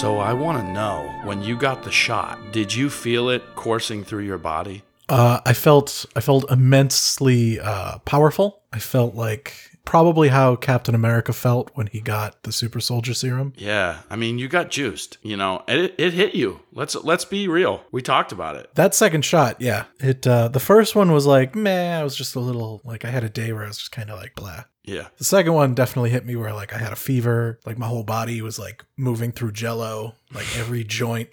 So I want to know, when you got the shot, did you feel it coursing through your body? I felt immensely powerful. I felt like probably how Captain America felt when he got the super soldier serum. Yeah, I mean, you got juiced, you know, and it hit you. Let's be real. We talked about it. That second shot, yeah. The first one was like, meh, I was just a little, like, I had a day where I was just kind of like, blah. Yeah. The second one definitely hit me where, like, I had a fever. Like, my whole body was, like, moving through jello. Like, every joint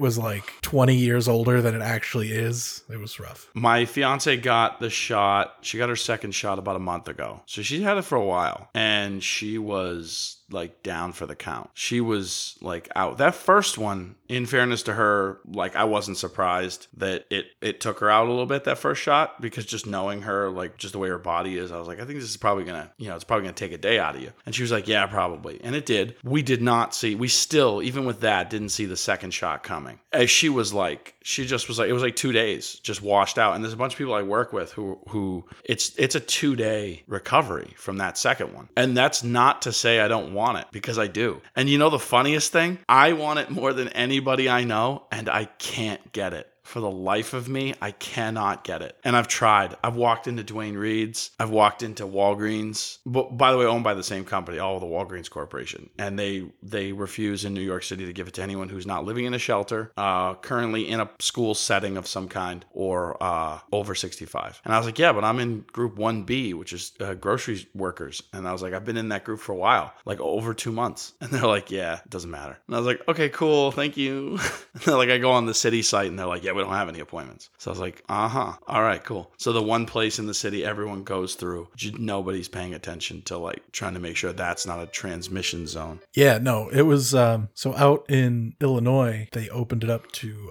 was, like, 20 years older than it actually is. It was rough. My fiance got the shot. She got her second shot about a month ago. So she had it for a while. And she was, like, down for the count. She was, like, out. That first one, in fairness to her, like, I wasn't surprised that it took her out a little bit, that first shot, because just knowing her, like, just the way her body is, I was like, I think this is probably gonna, you know, it's probably gonna take a day out of you. And she was like, yeah, probably. And it did. We still, even with that, didn't see the second shot coming. As she was like, she just was like, it was like 2 days just washed out. And there's a bunch of people I work with who it's a 2-day recovery from that second one. And that's not to say I don't want it, because I do. And you know the funniest thing? I want it more than anybody I know, and I can't get it. For the life of me, I cannot get it. And I've tried. I've walked into Duane Reade's. I've walked into Walgreens. But by the way, owned by the same company, all of the Walgreens Corporation. And they refuse in New York City to give it to anyone who's not living in a shelter, currently in a school setting of some kind, or over 65. And I was like, yeah, but I'm in group 1B, which is grocery workers. And I was like, I've been in that group for a while, like over 2 months. And they're like, yeah, it doesn't matter. And I was like, okay, cool. Thank you. Like, I go on the city site and they're like, yeah, we don't have any appointments. So I was like, all right, cool. So the one place in the city everyone goes through, nobody's paying attention to, like, trying to make sure that's not a transmission zone. Yeah, no, it was, so out in Illinois, they opened it up to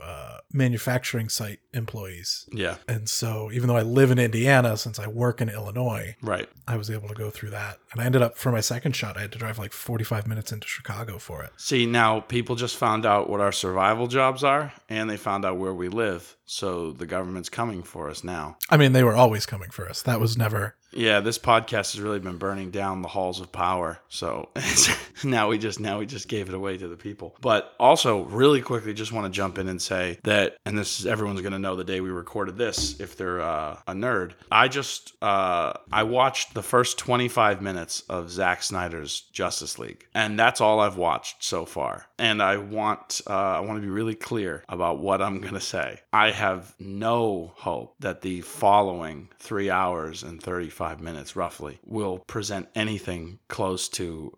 manufacturing site employees. Yeah. And so even though I live in Indiana, since I work in Illinois, right, I was able to go through that. And I ended up, for my second shot, I had to drive like 45 minutes into Chicago for it. See, now people just found out what our survival jobs are, and they found out where we live. So the government's coming for us now. I mean, they were always coming for us. That was never... Yeah, this podcast has really been burning down the halls of power. So now we just gave it away to the people. But also, really quickly, just want to jump in and say that, and this is, everyone's going to know the day we recorded this if they're a nerd. I watched the first 25 minutes of Zack Snyder's Justice League, and that's all I've watched so far. And I want to be really clear about what I'm going to say. I have no hope that the following 3 hours and 35 minutes roughly will present anything close to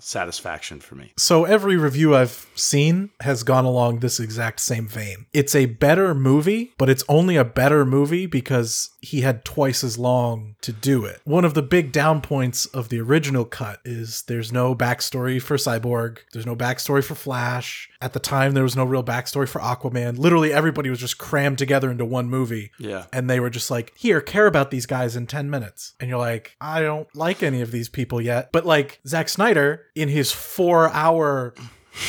satisfaction for me. So every review I've seen has gone along this exact same vein. It's a better movie, but it's only a better movie because he had twice as long to do it. One of the big down points of the original cut is there's no backstory for Cyborg. There's no backstory for Flash. At the time, there was no real backstory for Aquaman. Literally everybody was just crammed together into one movie. Yeah. And they were just like, here, care about these guys in 10 minutes. And you're like, I don't like any of these people yet. But like Zack Snyder, in his 4-hour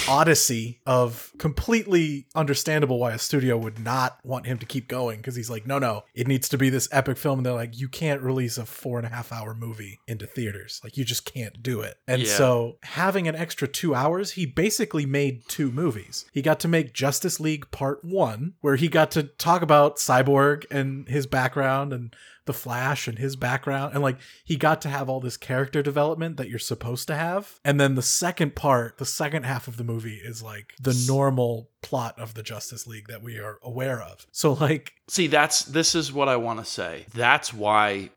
odyssey of completely understandable why a studio would not want him to keep going, because he's like, no, it needs to be this epic film. And they're like, you can't release a 4.5-hour movie into theaters. Like, you just can't do it. And So having an extra 2 hours, he basically made 2 movies. He got to make Justice League Part 1, where he got to talk about Cyborg and his background and the Flash and his background, and like he got to have all this character development that you're supposed to have. And then the second part, the second half of the movie, is like the normal plot of the Justice League that we are aware of. So like, see, this is what I want to say. That's why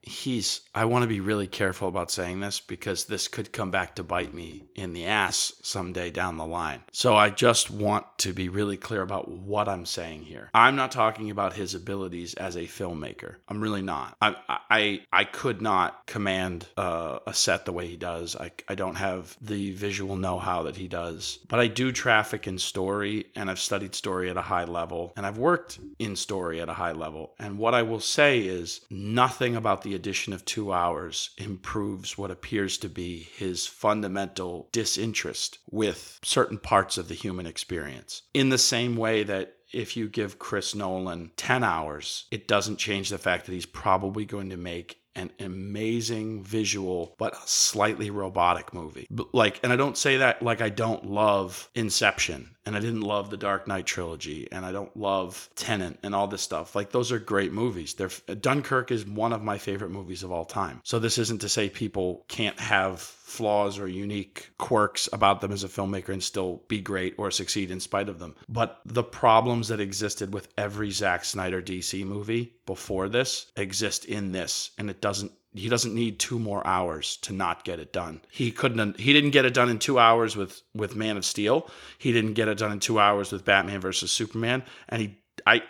I want to be really careful about saying this, because this could come back to bite me in the ass someday down the line. So I just want to be really clear about what I'm saying here. I'm not talking about his abilities as a filmmaker. I'm really not. I could not command a set the way he does. I don't have the visual know-how that he does, but I do traffic in story, and I've studied story at a high level, and I've worked in story at a high level. And what I will say is nothing about the addition of 2 hours improves what appears to be his fundamental disinterest with certain parts of the human experience. In the same way that if you give Chris Nolan 10 hours, it doesn't change the fact that he's probably going to make an amazing visual, but a slightly robotic movie. But and I don't say that like I don't love Inception, and I didn't love the Dark Knight trilogy, and I don't love Tenet and all this stuff. Like, those are great movies. Dunkirk is one of my favorite movies of all time. So this isn't to say people can't have flaws or unique quirks about them as a filmmaker and still be great or succeed in spite of them. But the problems that existed with every Zack Snyder DC movie before this exist in this, and he doesn't need 2 more hours to not get it done. He didn't get it done in 2 hours with Man of Steel. He didn't get it done in 2 hours with Batman versus Superman, and I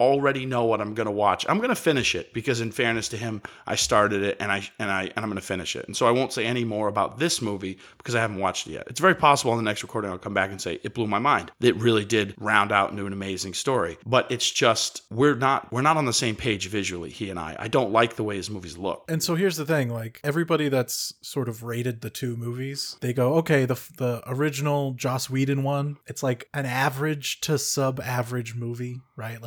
already know what I'm going to watch. I'm going to finish it because, in fairness to him, I started it and I'm going to finish it. And so I won't say any more about this movie because I haven't watched it yet. It's very possible on the next recording I'll come back and say it blew my mind. It really did round out into an amazing story. But it's just we're not on the same page visually, he and I. I don't like the way his movies look. And so here's the thing: everybody that's sort of rated the two movies, they go, okay, the original Joss Whedon one, it's like an average to sub-average movie, right?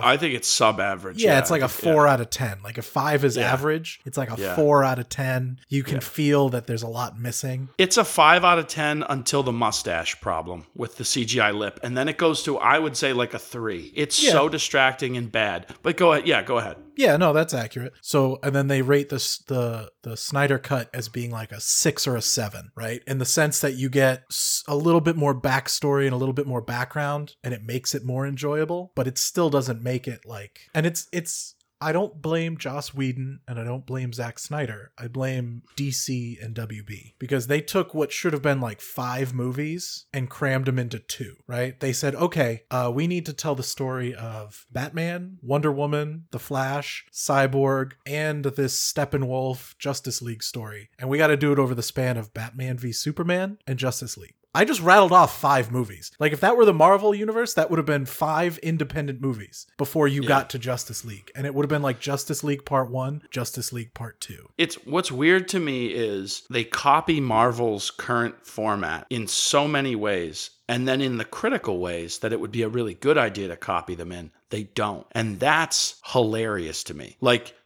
I think it's sub-average. Yeah, it's like a 4 out of 10. Like, a 5 is average. It's like a 4 out of 10. You can feel that there's a lot missing. It's a 5 out of 10 until the mustache problem with the CGI lip. And then it goes to, I would say, like a 3. It's so distracting and bad. But go ahead. Yeah, go ahead. Yeah, no, that's accurate. So, and then they rate the Snyder Cut as being like a 6 or a 7, right? In the sense that you get a little bit more backstory and a little bit more background, and it makes it more enjoyable, but it still doesn't make it and it's I don't blame Joss Whedon and I don't blame Zack Snyder. I blame DC and WB because they took what should have been 5 movies and crammed them into 2, right? They said, okay, we need to tell the story of Batman, Wonder Woman, The Flash, Cyborg, and this Steppenwolf Justice League story. And we got to do it over the span of Batman v Superman and Justice League. I just rattled off 5 movies. If that were the Marvel universe, that would have been 5 independent movies before you got to Justice League. And it would have been Justice League Part 1, Justice League Part 2. What's weird to me is they copy Marvel's current format in so many ways. And then in the critical ways that it would be a really good idea to copy them in, they don't. And that's hilarious to me.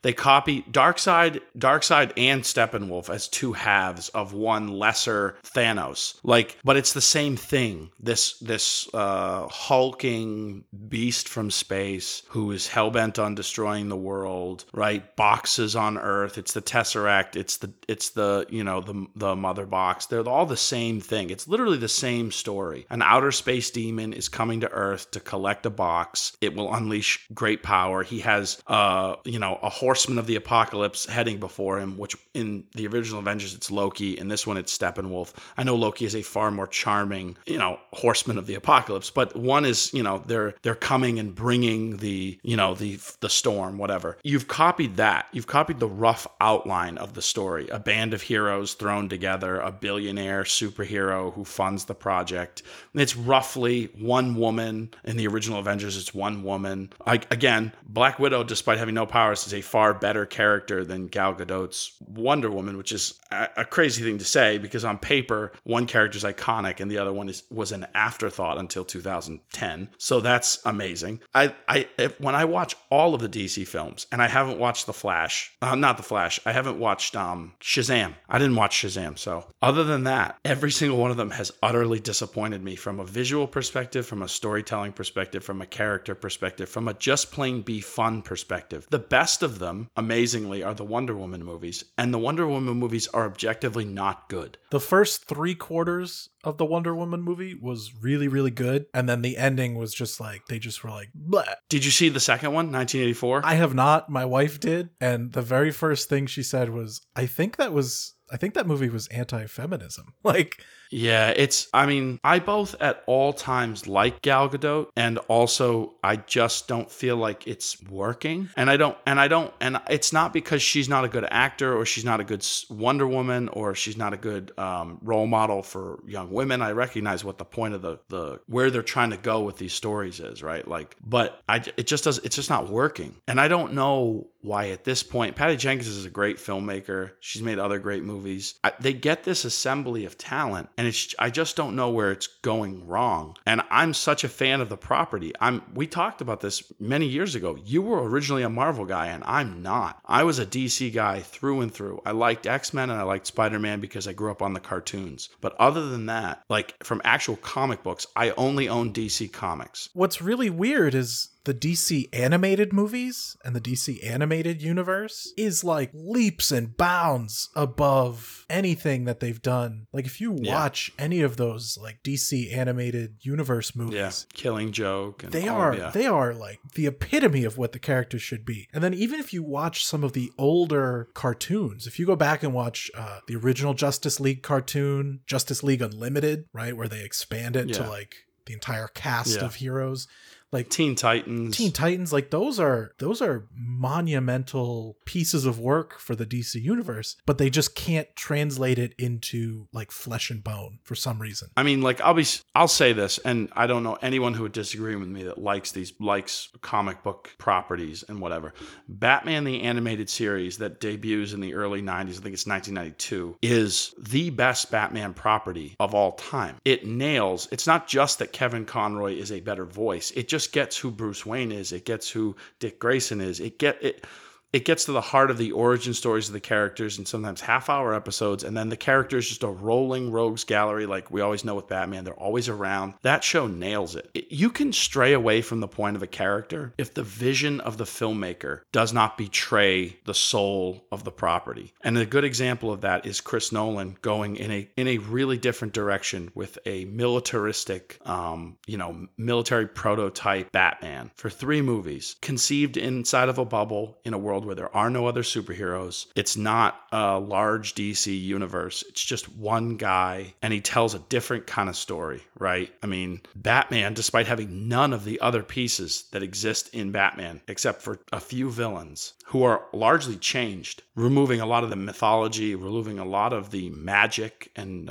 They copy Darkseid and Steppenwolf as 2 halves of one lesser Thanos. But it's the same thing. This hulking beast from space who is hellbent on destroying the world, right? Boxes on Earth. It's the Tesseract. It's the mother box. They're all the same thing. It's literally the same story. An outer space demon is coming to Earth to collect a box. It will unleash great power. He has a Horseman of the Apocalypse heading before him, which in the original Avengers, it's Loki. In this one, it's Steppenwolf. I know Loki is a far more charming, Horseman of the Apocalypse, but one is, they're coming and bringing the storm, whatever. You've copied that. You've copied the rough outline of the story. A band of heroes thrown together, a billionaire superhero who funds the project. And it's roughly one woman. In the original Avengers, it's one woman. Again, Black Widow, despite having no powers, is a far better character than Gal Gadot's Wonder Woman, which is a crazy thing to say because on paper, one character is iconic and the other one was an afterthought until 2010. So that's amazing. When I watch all of the DC films, and I haven't watched I haven't watched Shazam. I didn't watch Shazam. So other than that, every single one of them has utterly disappointed me from a visual perspective, from a storytelling perspective, from a character perspective, from a just plain be fun perspective. The best of them, amazingly, are the Wonder Woman movies, and the Wonder Woman movies are objectively not good. The first 3 quarters of the Wonder Woman movie was really, really good, and then the ending was just they just were bleh. Did you see the second one, 1984? I have not. My wife did, and the very first thing she said was, I think that movie was anti-feminism. Yeah, I both at all times like Gal Gadot, and also I just don't feel like it's working. And it's not because she's not a good actor or she's not a good Wonder Woman or she's not a good role model for young women. I recognize what the point of the where they're trying to go with these stories is, right? It's just not working. And I don't know why at this point. Patty Jenkins is a great filmmaker. She's made other great movies. They get this assembly of talent. And And it's, I just don't know where it's going wrong. And I'm such a fan of the property. We talked about this many years ago. You were originally a Marvel guy, and I'm not. I was a DC guy through and through. I liked X-Men and I liked Spider-Man because I grew up on the cartoons. But other than that, like from actual comic books, I only own DC Comics. What's really weird is the DC animated movies and the DC animated universe is like leaps and bounds above anything that they've done. Like if you watch any of those like DC animated universe movies, Killing Joke, and they are like the epitome of what the characters should be. And then even if you watch some of the older cartoons, if you go back and watch the original Justice League cartoon, Justice League Unlimited, right, where they expand it to like the entire cast of heroes. Like Teen Titans, like those are monumental pieces of work for the DC universe, but they just can't translate it into like flesh and bone for some reason. I mean, like I'll say this, and I don't know anyone who would disagree with me that likes comic book properties and whatever. Batman the animated series that debuts in the early 90s, I think it's 1992, is the best Batman property of all time. It nails. It's not just that Kevin Conroy is a better voice. It just gets who Bruce Wayne is. It gets who Dick Grayson is. It gets to the heart of the origin stories of the characters in sometimes half-hour episodes, and then the characters just a rolling rogues gallery like we always know with Batman. They're always around. That show nails it. You can stray away from the point of a character if the vision of the filmmaker does not betray the soul of the property. And a good example of that is Chris Nolan going in a really different direction with a militaristic, military prototype Batman for 3 movies, conceived inside of a bubble in a world where there are no other superheroes. It's not a large DC universe. It's just one guy, and he tells a different kind of story, right? I mean, Batman, despite having none of the other pieces that exist in Batman, except for a few villains who are largely changed, removing a lot of the mythology, removing a lot of the magic and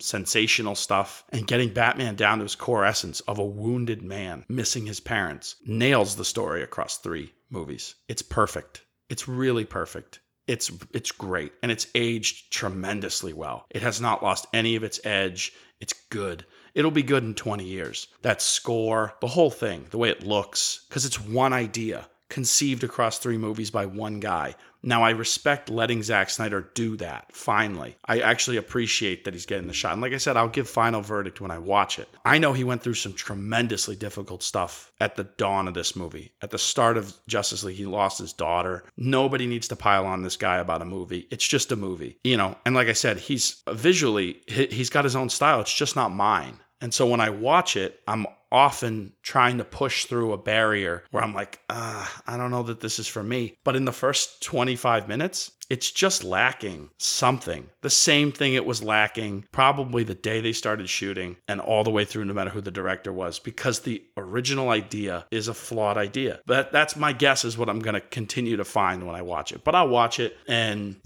sensational stuff, and getting Batman down to his core essence of a wounded man missing his parents, nails the story across 3 movies. It's perfect. It's really perfect. It's great. And it's aged tremendously well. It has not lost any of its edge. It's good. It'll be good in 20 years. That score, the whole thing, the way it looks, because it's one idea conceived across 3 movies by one guy. Now, I respect letting Zack Snyder do that, finally. I actually appreciate that he's getting the shot. And like I said, I'll give final verdict when I watch it. I know he went through some tremendously difficult stuff at the dawn of this movie. At the start of Justice League, he lost his daughter. Nobody needs to pile on this guy about a movie. It's just a movie, you know? And like I said, he's visually, he's got his own style. It's just not mine. And so when I watch it, I'm often trying to push through a barrier where I'm like, I don't know that this is for me. But in the first 25 minutes, it's just lacking something. The same thing it was lacking probably the day they started shooting and all the way through, no matter who the director was, because the original idea is a flawed idea. But that's my guess is what I'm going to continue to find when I watch it. But I'll watch it and,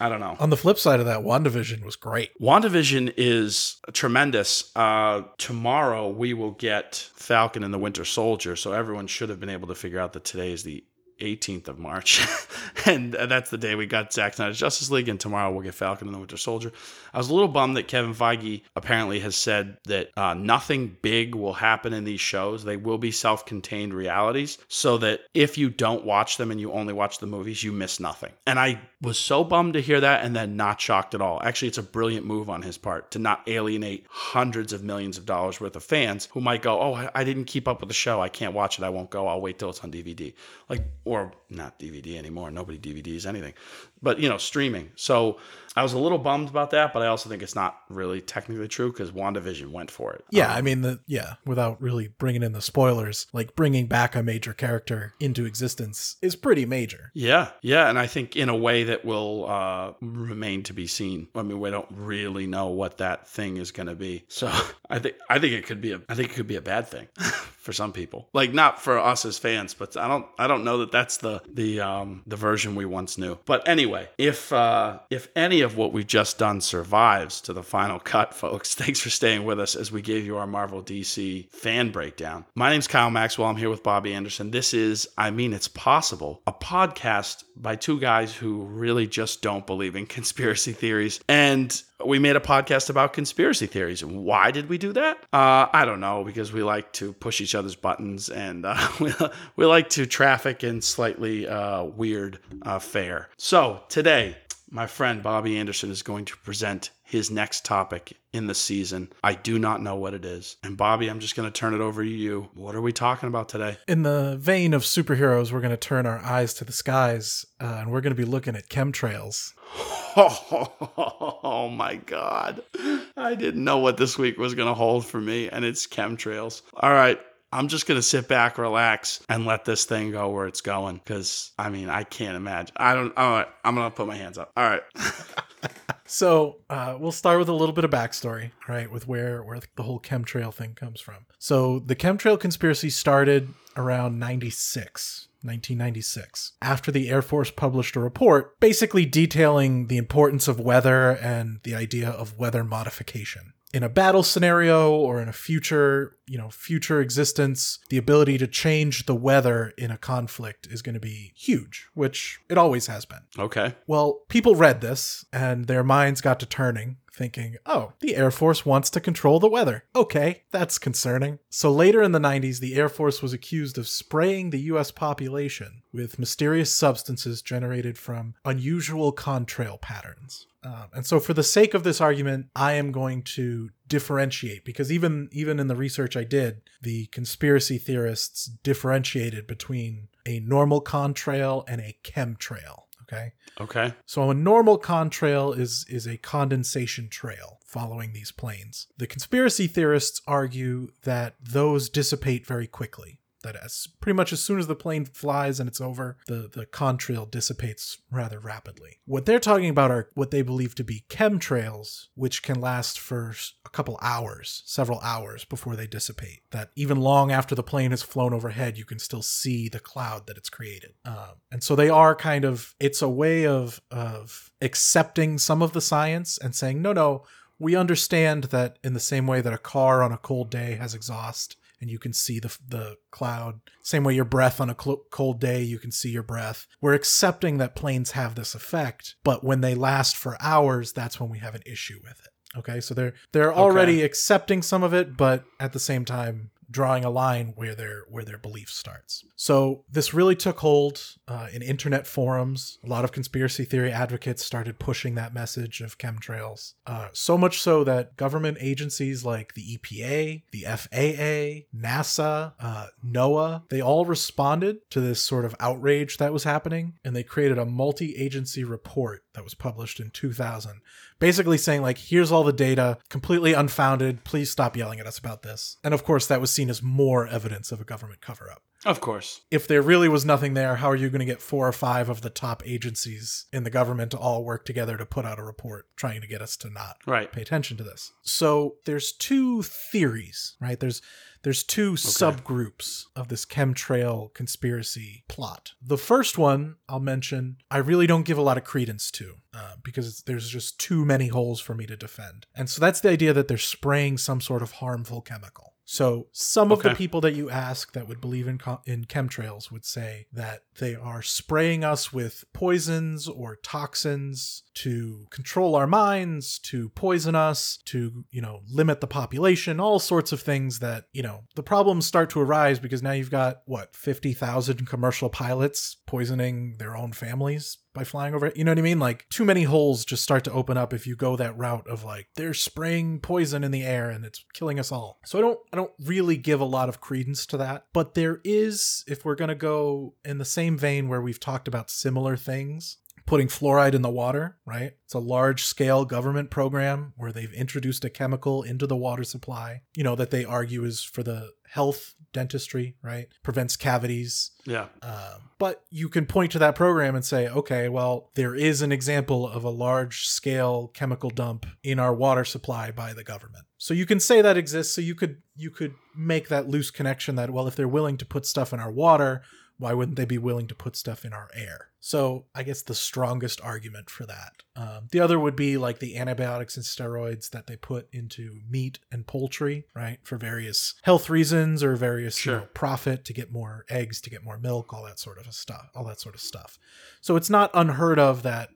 I don't know. On the flip side of that, WandaVision was great. WandaVision is tremendous. Tomorrow we will get Falcon and the Winter Soldier. So everyone should have been able to figure out that today is the 18th of March. And that's the day we got Zack Snyder's Justice League, and tomorrow we'll get Falcon and the Winter Soldier. I was a little bummed that Kevin Feige apparently has said that nothing big will happen in these shows. They will be self-contained realities so that if you don't watch them and you only watch the movies, you miss nothing. And I was so bummed to hear that and then not shocked at all. Actually, it's a brilliant move on his part to not alienate hundreds of millions of dollars worth of fans who might go, oh, I didn't keep up with the show. I can't watch it. I won't go. I'll wait till it's on DVD. Like, or not DVD anymore. Nobody DVDs anything, but streaming. So I was a little bummed about that, but I also think it's not really technically true because WandaVision went for it. Yeah. Without really bringing in the spoilers, like bringing back a major character into existence is pretty major. Yeah. Yeah. And I think in a way that will remain to be seen. I mean, we don't really know what that thing is going to be. So I think it could be a bad thing for some people, like not for us as fans, but I don't know that that's the version we once knew. But anyway, if any of what we've just done survives to the final cut, folks, thanks for staying with us as we gave you our Marvel DC fan breakdown. My name's Kyle Maxwell. I'm here with Bobby Anderson. This is It's Possible, a podcast by 2 guys who really just don't believe in conspiracy theories. And we made a podcast about conspiracy theories. And why did we do that? I don't know, because we like to push each other's buttons, and we like to traffic in slightly weird fare. So today, my friend Bobby Anderson is going to present his next topic in the season. I do not know what it is. And Bobby, I'm just going to turn it over to you. What are we talking about today? In the vein of superheroes, we're going to turn our eyes to the skies, and we're going to be looking at chemtrails. Oh my God. I didn't know what this week was going to hold for me, and it's chemtrails. All right. I'm just going to sit back, relax, and let this thing go where it's going. Because, I mean, I can't imagine. I'm going to put my hands up. All right. So we'll start with a little bit of backstory, right, with where the whole chemtrail thing comes from. So the chemtrail conspiracy started around 1996, after the Air Force published a report basically detailing the importance of weather and the idea of weather modification. In a battle scenario or in a future existence, the ability to change the weather in a conflict is going to be huge, which it always has been. Okay. Well, people read this and their minds got to turning, thinking, oh, the Air Force wants to control the weather. Okay, that's concerning. So later in the 90s, the Air Force was accused of spraying the U.S. population with mysterious substances generated from unusual contrail patterns. And so for the sake of this argument, I am going to differentiate, because even in the research I did, the conspiracy theorists differentiated between a normal contrail and a chemtrail. Okay. So a normal contrail is a condensation trail following these planes. The conspiracy theorists argue that those dissipate very quickly. That as pretty much as soon as the plane flies and it's over, the contrail dissipates rather rapidly. What they're talking about are what they believe to be chemtrails, which can last for a couple hours, several hours before they dissipate. That even long after the plane has flown overhead, you can still see the cloud that it's created. And so they are kind of, it's a way of accepting some of the science and saying, no, we understand that in the same way that a car on a cold day has exhaust, and you can see the cloud. Same way your breath on a cold day, you can see your breath. We're accepting that planes have this effect, but when they last for hours, that's when we have an issue with it. Okay, so they're already accepting some of it, but at the same time, drawing a line where their belief starts. So this really took hold in internet forums. A lot of conspiracy theory advocates started pushing that message of chemtrails. So much so that government agencies like the EPA, the FAA, NASA, NOAA, they all responded to this sort of outrage that was happening. And they created a multi-agency report that was published in 2000, basically saying like, here's all the data, completely unfounded. Please stop yelling at us about this. And of course, that was seen as more evidence of a government cover-up. Of course. If there really was nothing there, how are you going to get 4 or 5 of the top agencies in the government to all work together to put out a report trying to get us to not pay attention to this? So there's 2 theories, right? There's 2 subgroups of this chemtrail conspiracy plot. The first one I'll mention, I really don't give a lot of credence to because there's just too many holes for me to defend. And so that's the idea that they're spraying some sort of harmful chemical. So some of the people that you ask that would believe in chemtrails would say that they are spraying us with poisons or toxins to control our minds, to poison us, to, limit the population, all sorts of things that, the problems start to arise because now you've got 50,000 commercial pilots poisoning their own families by flying over it. You know what I mean? Like too many holes just start to open up if you go that route of like they're spraying poison in the air and it's killing us all. So I don't really give a lot of credence to that, but there is, if we're going to go in the same vein where we've talked about similar things, putting fluoride in the water, right? It's a large-scale government program where they've introduced a chemical into the water supply, that they argue is for the health dentistry, right? Prevents cavities. Yeah. But you can point to that program and say, okay, well, there is an example of a large-scale chemical dump in our water supply by the government. So you can say that exists. So you could make that loose connection that, well, if they're willing to put stuff in our water, why wouldn't they be willing to put stuff in our air? So I guess the strongest argument for that. The other would be like the antibiotics and steroids that they put into meat and poultry, right? For various health reasons or various profit, to get more eggs, to get more milk, all that sort of stuff. So it's not unheard of that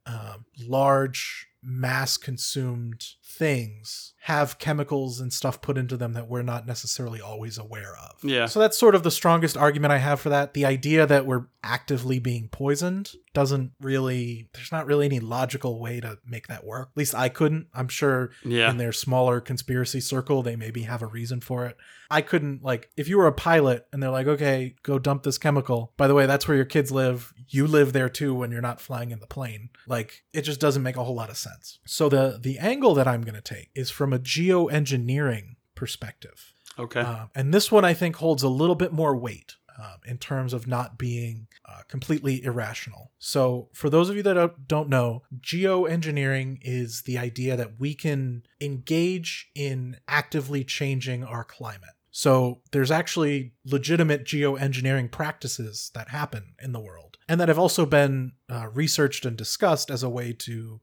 large mass-consumed things have chemicals and stuff put into them that we're not necessarily always aware of. Yeah. So that's sort of the strongest argument I have for that. The idea that we're actively being poisoned doesn't really, there's not really any logical way to make that work. At least I couldn't. I'm sure in their smaller conspiracy circle, they maybe have a reason for it. I couldn't, like, if you were a pilot and they're like, okay, go dump this chemical. By the way, that's where your kids live. You live there too when you're not flying in the plane. Like, it just doesn't make a whole lot of sense. So the angle that I'm going to take is from a geoengineering perspective. Okay. And this one I think holds a little bit more weight in terms of not being completely irrational. So for those of you that don't know, geoengineering is the idea that we can engage in actively changing our climate. So there's actually legitimate geoengineering practices that happen in the world and that have also been researched and discussed as a way to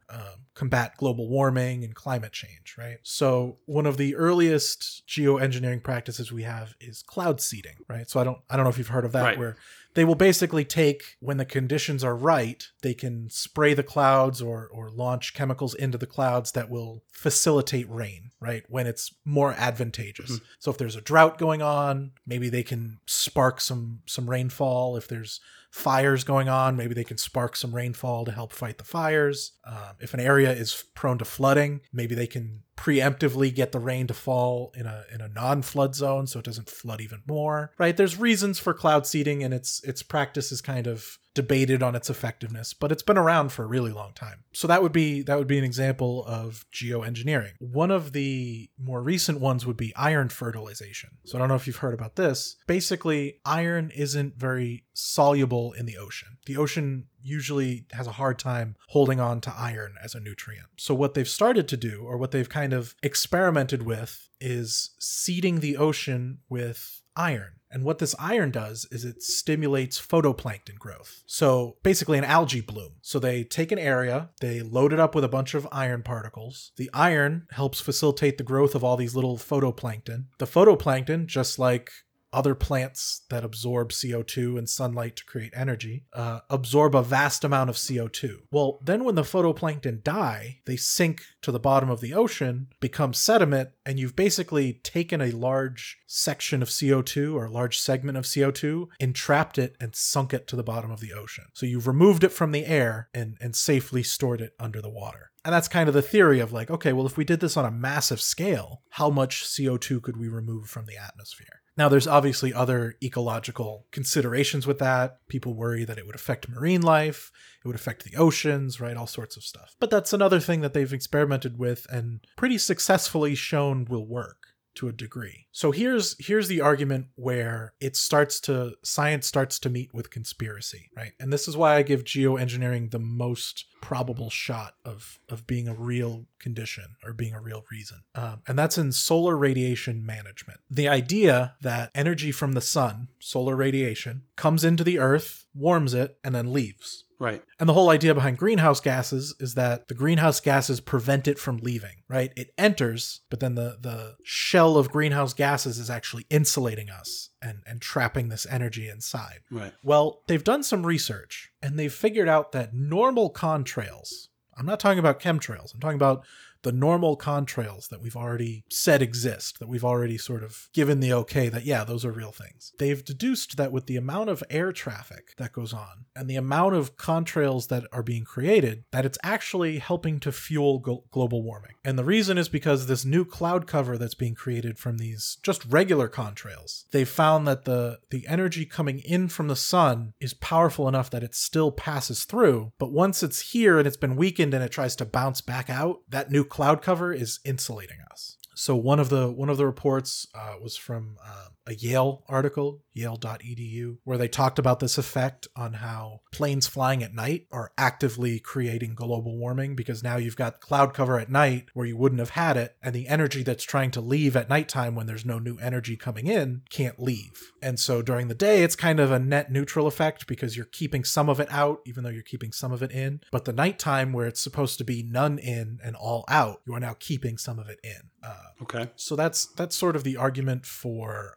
combat global warming and climate change, right? So one of the earliest geoengineering practices we have is cloud seeding, right? So I don't know if you've heard of that, right. Where they will basically take, when the conditions are right, they can spray the clouds or launch chemicals into the clouds that will facilitate rain, right? When it's more advantageous. Mm-hmm. So if there's a drought going on, maybe they can spark some rainfall. If there's fires going on, maybe they can spark some rainfall to help fight the fires. If an area is prone to flooding, maybe they can preemptively get the rain to fall in a non-flood zone so it doesn't flood even more, right? There's reasons for cloud seeding, and its practice is kind of debated on its effectiveness, but it's been around for a really long time. So that would be an example of geoengineering. One of the more recent ones would be iron fertilization. So I don't know if you've heard about this. Basically, iron isn't very soluble in the ocean. The ocean usually has a hard time holding on to iron as a nutrient. So what they've started to do, or what they've kind of experimented with, is seeding the ocean with iron. And what this iron does is it stimulates phytoplankton growth. So basically an algae bloom. So they take an area, they load it up with a bunch of iron particles. The iron helps facilitate the growth of all these little phytoplankton. The phytoplankton, just like other plants that absorb CO2 and sunlight to create energy, absorb a vast amount of CO2. Well, then when the phytoplankton die, they sink to the bottom of the ocean, become sediment, and you've basically taken a large section of CO2 or a large segment of CO2, entrapped it, and sunk it to the bottom of the ocean. So you've removed it from the air and safely stored it under the water. And that's kind of the theory of like, okay, well, if we did this on a massive scale, how much CO2 could we remove from the atmosphere? Now, there's obviously other ecological considerations with that. People worry that it would affect marine life, it would affect the oceans, right? All sorts of stuff. But that's another thing that they've experimented with and pretty successfully shown will work to a degree. So here's the argument where science starts to meet with conspiracy, right? And this is why I give geoengineering the most probable shot of being a real condition or being a real reason. And that's in solar radiation management. The idea that energy from the sun, solar radiation, comes into the earth, warms it, and then leaves. Right. And the whole idea behind greenhouse gases is that the greenhouse gases prevent it from leaving, right? It enters, but then the shell of greenhouse gases is actually insulating us and trapping this energy inside. Right. Well, they've done some research and they've figured out that normal contrails, I'm not talking about chemtrails, I'm talking about the normal contrails that we've already said exist, that we've already sort of given the okay that, yeah, those are real things. They've deduced that with the amount of air traffic that goes on and the amount of contrails that are being created, that it's actually helping to fuel global warming. And the reason is because this new cloud cover that's being created from these just regular contrails, they've found that the energy coming in from the sun is powerful enough that it still passes through. But once it's here and it's been weakened and it tries to bounce back out, that new cloud cover is insulating us. So one of the reports was from a Yale article, yale.edu, where they talked about this effect on how planes flying at night are actively creating global warming, because now you've got cloud cover at night where you wouldn't have had it, and the energy that's trying to leave at nighttime when there's no new energy coming in can't leave. And so during the day, it's kind of a net neutral effect because you're keeping some of it out, even though you're keeping some of it in. But the nighttime where it's supposed to be none in and all out, you are now keeping some of it in. Okay. So that's sort of the argument for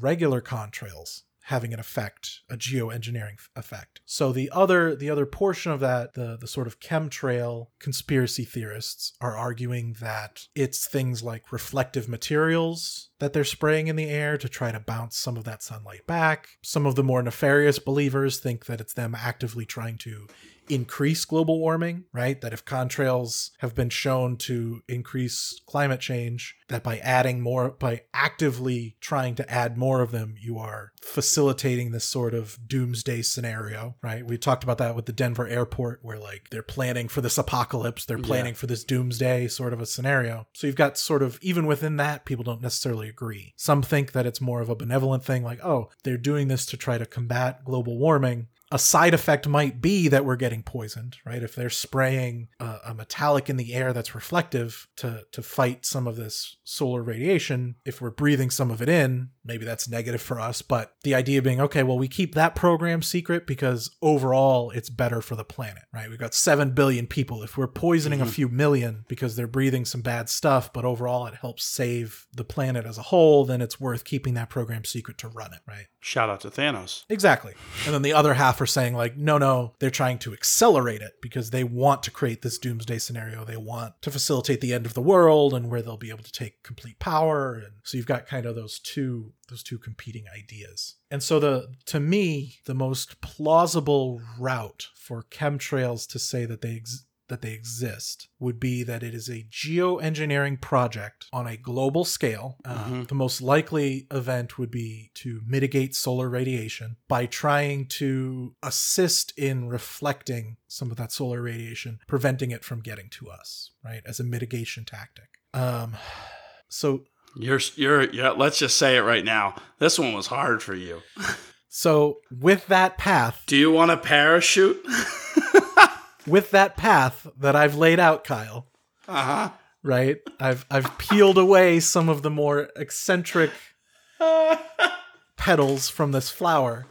regular contrails having an effect, a geoengineering effect. So the other portion of that, the sort of chemtrail conspiracy theorists are arguing that it's things like reflective materials that they're spraying in the air to try to bounce some of that sunlight back. Some of the more nefarious believers think that it's them actively trying to increase global warming, right? That if contrails have been shown to increase climate change, that by adding more, by actively trying to add more of them, you are facilitating this sort of doomsday scenario, right? We talked about that with the Denver airport, where like they're planning for this apocalypse, they're planning for this doomsday sort of a scenario. So you've got sort of, even within that, people don't necessarily agree. Some think that it's more of a benevolent thing, like, oh, they're doing this to try to combat global warming. A side effect might be that we're getting poisoned, right? If they're spraying a metallic in the air that's reflective to fight some of this solar radiation, if we're breathing some of it in, maybe that's negative for us. But the idea being, okay, well, we keep that program secret because overall it's better for the planet, right? We've got 7 billion people. If we're poisoning a few million because they're breathing some bad stuff, but overall it helps save the planet as a whole, then it's worth keeping that program secret to run it, right? Shout out to Thanos. Exactly. And then the other half are saying like, no, they're trying to accelerate it because they want to create this doomsday scenario. They want to facilitate the end of the world and where they'll be able to take complete power. And so you've got kind of those two competing ideas. And so to me, the most plausible route for chemtrails to say that they exist would be that it is a geoengineering project on a global scale. The most likely event would be to mitigate solar radiation by trying to assist in reflecting some of that solar radiation, preventing it from getting to us, right? As a mitigation tactic. So you're let's just say it right now. This one was hard for you. So with that path, do you want a parachute? With that path that I've laid out, Kyle, right? I've peeled away some of the more eccentric petals from this flower.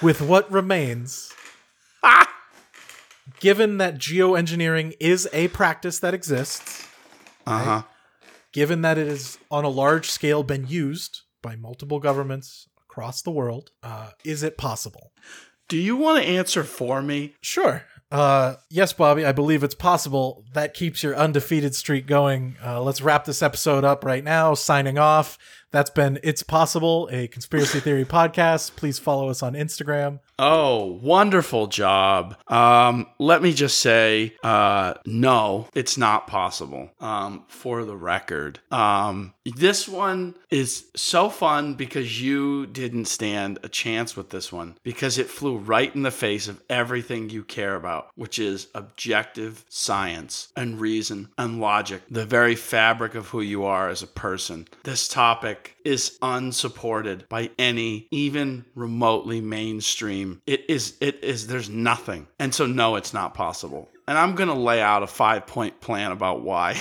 With what remains, given that geoengineering is a practice that exists, right? Given that it is on a large scale been used by multiple governments across the world, is it possible? Do you want to answer for me? Sure. Yes, Bobby, I believe it's possible. That keeps your undefeated streak going. Let's wrap this episode up right now. Signing off. That's been It's Possible, a conspiracy theory podcast. Please follow us on Instagram. Oh, wonderful job. Let me just say, no, it's not possible. For the record. This one is so fun because you didn't stand a chance with this one because it flew right in the face of everything you care about, which is objective science and reason and logic, the very fabric of who you are as a person. This topic is unsupported by any, even remotely mainstream. It is, there's nothing. And so, no, it's not possible. And I'm going to lay out a 5-point plan about why.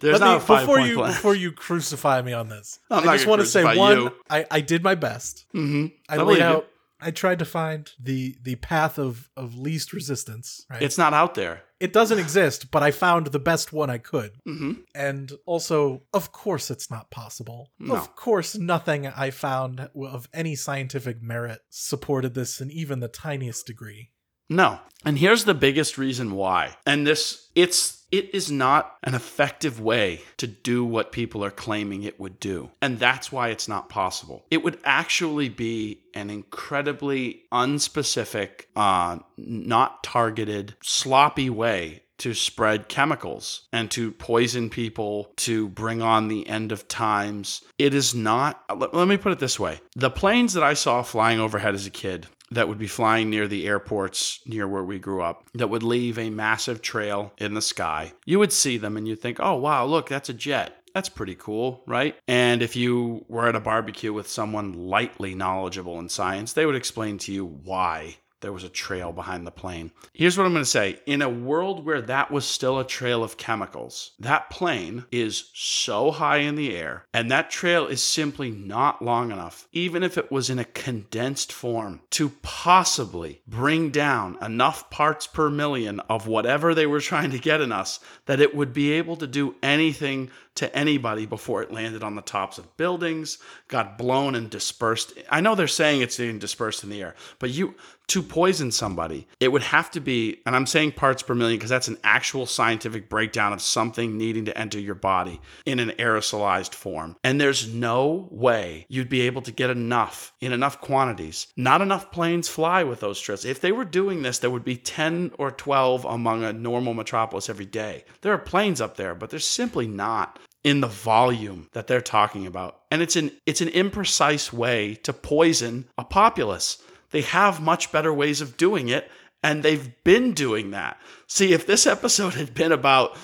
There's not a 5-point plan. Before you crucify me on this, I just want to say, one, I did my best. Mm-hmm. I laid out, I tried to find the path of least resistance. Right? It's not out there. It doesn't exist, but I found the best one I could. Mm-hmm. And also, of course it's not possible. No. Of course nothing I found of any scientific merit supported this in even the tiniest degree. No. And here's the biggest reason why. And it is not an effective way to do what people are claiming it would do. And that's why it's not possible. It would actually be an incredibly unspecific, not targeted, sloppy way to spread chemicals and to poison people, to bring on the end of times. It is not, let me put it this way. The planes that I saw flying overhead as a kid that would be flying near the airports near where we grew up, that would leave a massive trail in the sky. You would see them and you'd think, oh, wow, look, that's a jet. That's pretty cool, right? And if you were at a barbecue with someone lightly knowledgeable in science, they would explain to you why there was a trail behind the plane. Here's what I'm going to say. In a world where that was still a trail of chemicals, that plane is so high in the air, and that trail is simply not long enough, even if it was in a condensed form, to possibly bring down enough parts per million of whatever they were trying to get in us that it would be able to do anything to anybody before it landed on the tops of buildings, got blown and dispersed. I know they're saying it's being dispersed in the air, but to poison somebody, it would have to be, and I'm saying parts per million because that's an actual scientific breakdown of something needing to enter your body in an aerosolized form. And there's no way you'd be able to get enough in enough quantities. Not enough planes fly with those trips. If they were doing this, there would be 10 or 12 among a normal metropolis every day. There are planes up there, but they're simply not in the volume that they're talking about. And it's an imprecise way to poison a populace. They have much better ways of doing it, and they've been doing that. See, if this episode had been about,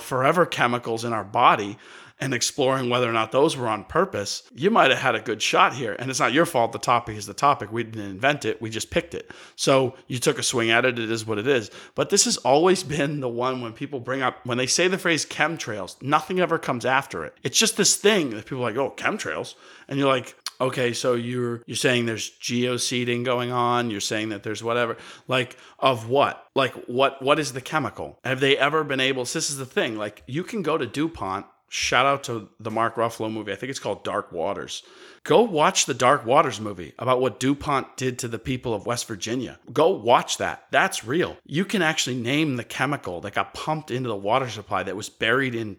forever chemicals in our body and exploring whether or not those were on purpose, you might have had a good shot here. And it's not your fault. The topic is the topic. We didn't invent it. We just picked it. So you took a swing at it. It is what it is. But this has always been the one when people bring up, when they say the phrase chemtrails, nothing ever comes after it. It's just this thing that people are like, oh, chemtrails. And you're like, okay, so you're saying there's geoseeding going on. You're saying that there's whatever, like of what? Like what is the chemical? Have they ever been able, so this is the thing, like you can go to DuPont, shout out to the Mark Ruffalo movie. I think it's called Dark Waters. Go watch the Dark Waters movie about what DuPont did to the people of West Virginia. Go watch that. That's real. You can actually name the chemical that got pumped into the water supply that was buried in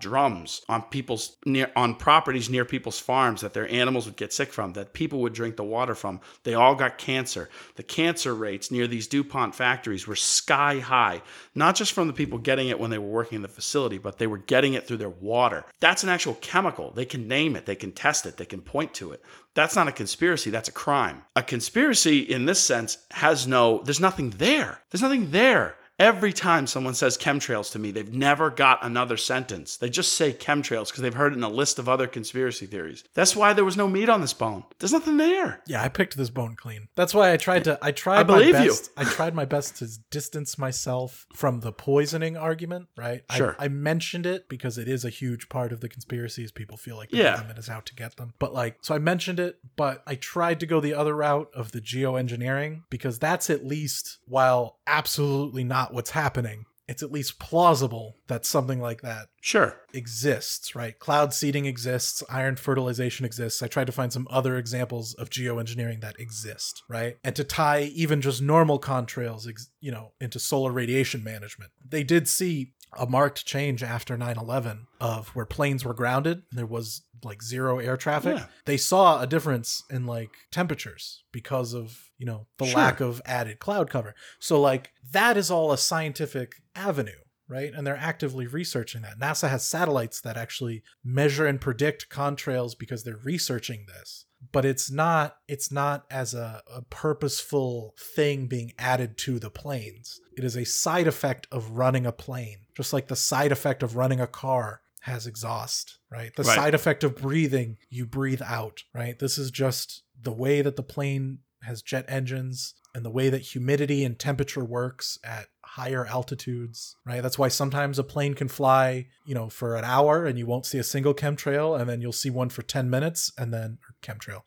drums on people's on properties near people's farms that their animals would get sick from, that people would drink the water from. They all got cancer. The cancer rates near these DuPont factories were sky high, not just from the people getting it when they were working in the facility, but they were getting it through their water. That's an actual chemical. They can name it. They can test it. They can point to it. That's not a conspiracy. That's a crime. A conspiracy in this sense there's nothing there. There's nothing there. Every time someone says chemtrails to me, they've never got another sentence. They just say chemtrails because they've heard it in a list of other conspiracy theories. That's why there was no meat on this bone. There's nothing there. Yeah, I picked this bone clean. That's why I tried my best to distance myself from the poisoning argument, right? Sure. I mentioned it because it is a huge part of the conspiracies. People feel like the government is out to get them. But so I mentioned it, but I tried to go the other route of the geoengineering because that's at least, while absolutely not what's happening, it's at least plausible that something like that exists, right? Cloud seeding exists, iron fertilization exists. I tried to find some other examples of geoengineering that exist, right? And to tie even just normal contrails, into solar radiation management. They did see a marked change after 9/11 of where planes were grounded. There was zero air traffic. Yeah. They saw a difference in temperatures because of, the lack of added cloud cover. So that is all a scientific avenue, right? And they're actively researching that. NASA has satellites that actually measure and predict contrails because they're researching this. But it's not as a purposeful thing being added to the planes. It is a side effect of running a plane, just like the side effect of running a car has exhaust, right? The side effect of breathing, you breathe out, right? This is just the way that the plane has jet engines and the way that humidity and temperature works at higher altitudes, right? That's why sometimes a plane can fly, for an hour and you won't see a single chemtrail, and then you'll see one for 10 minutes and then chemtrail.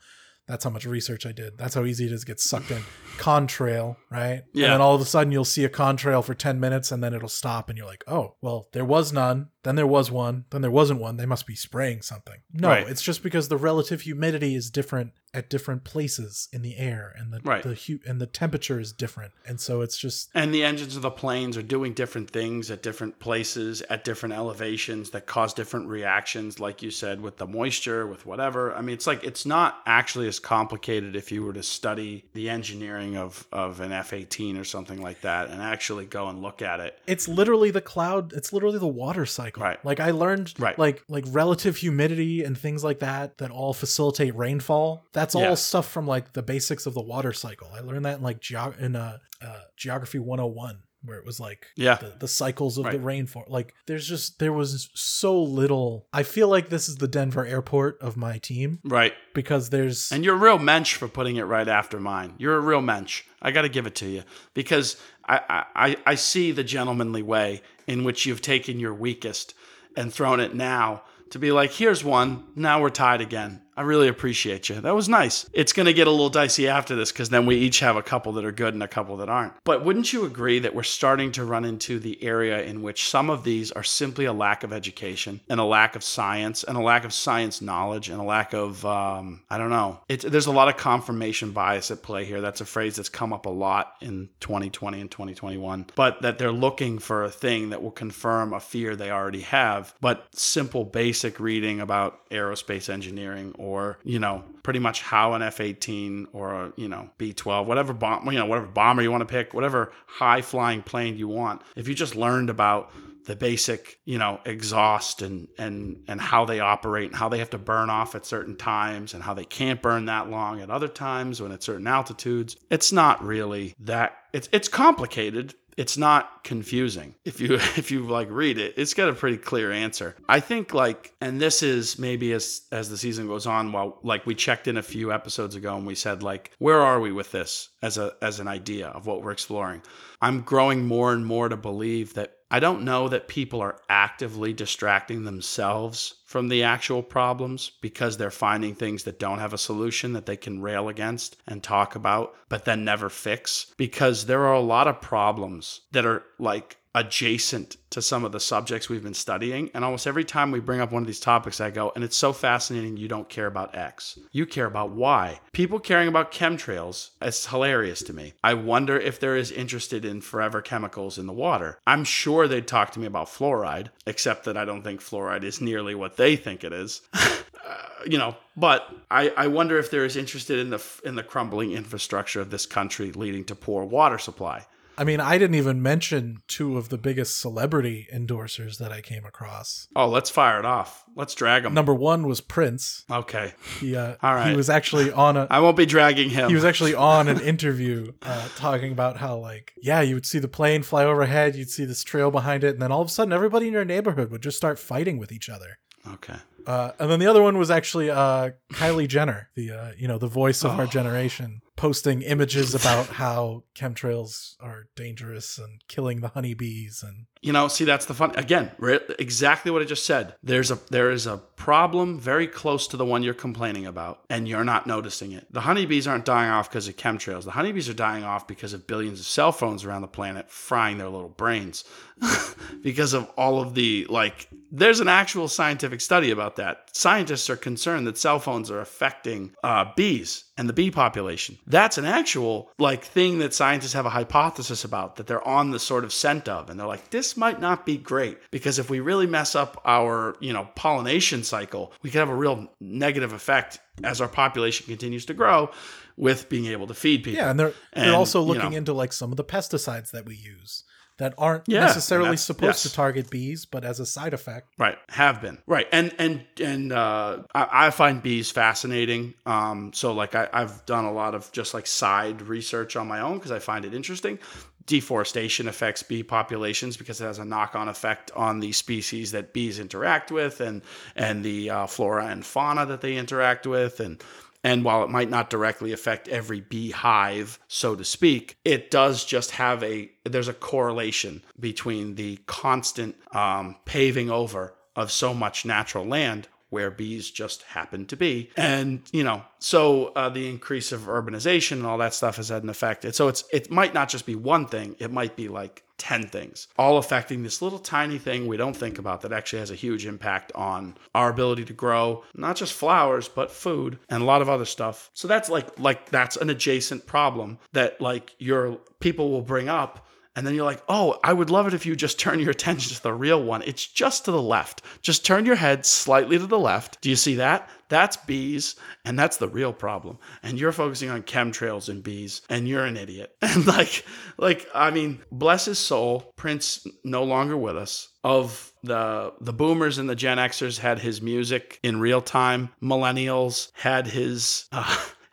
That's how much research I did. That's how easy it is to get sucked in. Contrail, right? Yeah. And then all of a sudden you'll see a contrail for 10 minutes and then it'll stop and you're like, oh, well, there was none. Then there was one. Then there wasn't one. They must be spraying something. No, It's just because the relative humidity is different at different places in the air, and the temperature is different. And so it's just... And the engines of the planes are doing different things at different places, at different elevations that cause different reactions, like you said, with the moisture, with whatever. I mean, it's not actually as complicated if you were to study the engineering of an F-18 or something like that and actually go and look at it. It's literally the cloud. It's literally the water cycle. Right. I learned relative humidity and things like that all facilitate rainfall. That's all stuff from the basics of the water cycle. I learned that in Geography 101, where it was the cycles of the rainfall. There was so little. I feel like this is the Denver airport of my team. Right. Because there's... And you're a real mensch for putting it right after mine. You're a real mensch. I got to give it to you because I see the gentlemanly way in which you've taken your weakest and thrown it now to be here's one. Now we're tied again. I really appreciate you. That was nice. It's going to get a little dicey after this because then we each have a couple that are good and a couple that aren't. But wouldn't you agree that we're starting to run into the area in which some of these are simply a lack of education and a lack of science and a lack of science knowledge and a lack of, I don't know. There's a lot of confirmation bias at play here. That's a phrase that's come up a lot in 2020 and 2021, but that they're looking for a thing that will confirm a fear they already have. But simple basic reading about aerospace engineering or, you know, pretty much how an F-18 or, you know, B-12, whatever bomber you want to pick, whatever high-flying plane you want. If you just learned about the basic, you know, exhaust and how they operate and how they have to burn off at certain times and how they can't burn that long at other times when at certain altitudes, it's not really that... It's complicated. It's not confusing. If you like read it, it's got a pretty clear answer. I think like, and this is maybe as the season goes on, while like we checked in a few episodes ago and we said like, where are we with this as an idea of what we're exploring? I'm growing more and more to believe that I don't know that people are actively distracting themselves from the actual problems because they're finding things that don't have a solution that they can rail against and talk about, but then never fix. Because there are a lot of problems that are like adjacent to some of the subjects we've been studying. And almost every time we bring up one of these topics, I go, and it's so fascinating, you don't care about X. You care about Y. People caring about chemtrails is hilarious to me. I wonder if there is interested in forever chemicals in the water. I'm sure they'd talk to me about fluoride, except that I don't think fluoride is nearly what they think it is. You know, but I wonder if there is interested in the crumbling infrastructure of this country leading to poor water supply. I mean, I didn't even mention two of the biggest celebrity endorsers that I came across. Oh, let's fire it off. Let's drag them. Number one was Prince. Okay. All right. He was actually on a... I won't be dragging him. He was actually on an interview talking about how, like, yeah, you would see the plane fly overhead, you'd see this trail behind it, and then all of a sudden everybody in your neighborhood would just start fighting with each other. Okay. And then the other one was actually Kylie Jenner, the the voice of our generation, posting images about how chemtrails are dangerous and killing the honeybees and see, that's the fun again. Exactly what I just said. There is a problem very close to the one you're complaining about, and you're not noticing it. The honeybees aren't dying off because of chemtrails. The honeybees are dying off because of billions of cell phones around the planet frying their little brains because of all of the There's an actual scientific study about that. Scientists are concerned that cell phones are affecting bees and the bee population. That's an actual thing that scientists have a hypothesis about that they're on the sort of scent of, and they're like, this might not be great because if we really mess up our pollination cycle, we could have a real negative effect as our population continues to grow with being able to feed people. Yeah, and they're also looking into some of the pesticides that we use that aren't necessarily supposed to target bees, but as a side effect. Right, have been. Right, and I find bees fascinating. I've done a lot of just side research on my own because I find it interesting. Deforestation affects bee populations because it has a knock-on effect on the species that bees interact with and the flora and fauna that they interact with. And while it might not directly affect every beehive, so to speak, it does just have there's a correlation between the constant paving over of so much natural land where bees just happen to be. And, so the increase of urbanization and all that stuff has had an effect. And so it might not just be one thing. It might be 10 things, all affecting this little tiny thing we don't think about that actually has a huge impact on our ability to grow not just flowers but food and a lot of other stuff. So that's that's an adjacent problem that your people will bring up, and then you're like, oh, I would love it if you just turn your attention to the real one. It's just to the left. Just turn your head slightly to the left. Do you see that? That's bees, and that's the real problem. And you're focusing on chemtrails and bees, and you're an idiot. And I mean, bless his soul, Prince no longer with us. Of the boomers and the Gen Xers had his music in real time. Millennials had his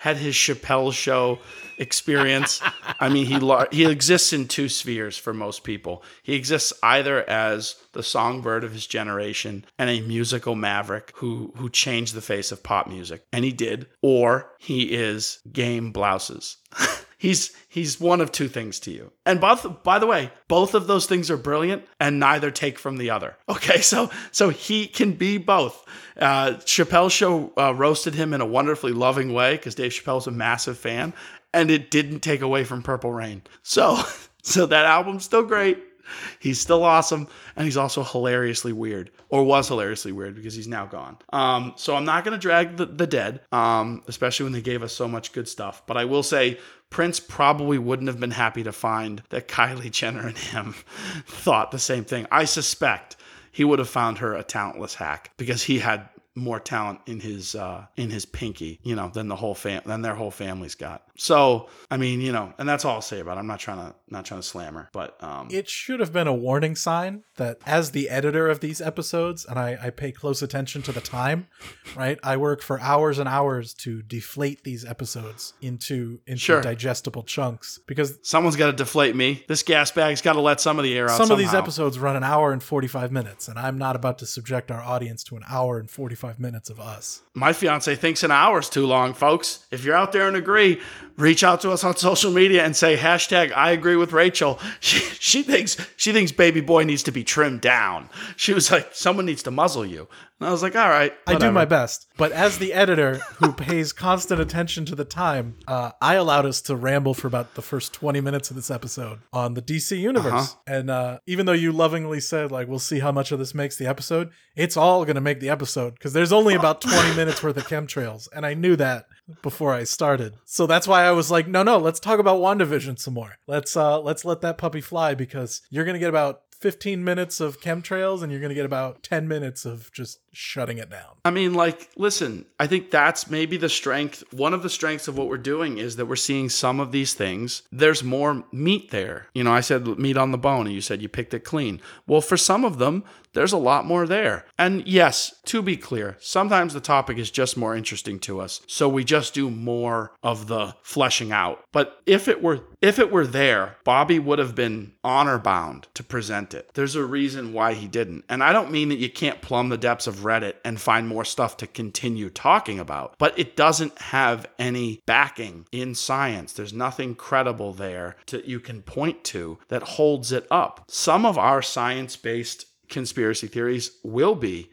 Chappelle show experience. I mean, he exists in two spheres for most people. He exists either as the songbird of his generation and a musical maverick who changed the face of pop music, and he did, or he is game blouses. He's one of two things to you. And by the way, both of those things are brilliant, and neither take from the other. Okay, so he can be both. Chappelle's show roasted him in a wonderfully loving way, because Dave Chappelle's a massive fan, and it didn't take away from Purple Rain. So that album's still great. He's still awesome, and he's also hilariously weird, or was hilariously weird, because he's now gone. So I'm not going to drag the dead, especially when they gave us so much good stuff. But I will say Prince probably wouldn't have been happy to find that Kylie Jenner and him thought the same thing. I suspect he would have found her a talentless hack, because he had more talent in his pinky, than their whole family's got. So, I mean, and that's all I'll say about it. I'm not trying to slam her, but it should have been a warning sign that, as the editor of these episodes, and I pay close attention to the time, right? I work for hours and hours to deflate these episodes into digestible chunks, because someone's got to deflate me. This gas bag's got to let some of the air out. Some of these episodes run an hour and 45 minutes, and I'm not about to subject our audience to an hour and 45 minutes of us. My fiance thinks an hour's too long, folks. If you're out there and agree, reach out to us on social media and say hashtag I agree with Rachel. She thinks baby boy needs to be trimmed down. She was like, someone needs to muzzle you. And I was like, all right, whatever. I do my best. But as the editor who pays constant attention to the time, I allowed us to ramble for about the first 20 minutes of this episode on the DC universe. Uh-huh. And even though you lovingly said, like, we'll see how much of this makes the episode, it's all going to make the episode, because there's only about 20 minutes worth of chemtrails. And I knew that before I started. So that's why I was like, no, let's talk about WandaVision some more. Let's let that puppy fly, because you're going to get about 15 minutes of chemtrails and you're going to get about 10 minutes of just shutting it down. I mean, like, listen, I think that's maybe the strength. One of the strengths of what we're doing is that we're seeing some of these things. There's more meat there. I said meat on the bone, and you said you picked it clean. Well, for some of them, there's a lot more there. And yes, to be clear, sometimes the topic is just more interesting to us, so we just do more of the fleshing out. But if it were there, Bobby would have been honor bound to present it. There's a reason why he didn't. And I don't mean that you can't plumb the depths of Reddit and find more stuff to continue talking about, but it doesn't have any backing in science. There's nothing credible there that you can point to that holds it up. Some of our science-based conspiracy theories will be,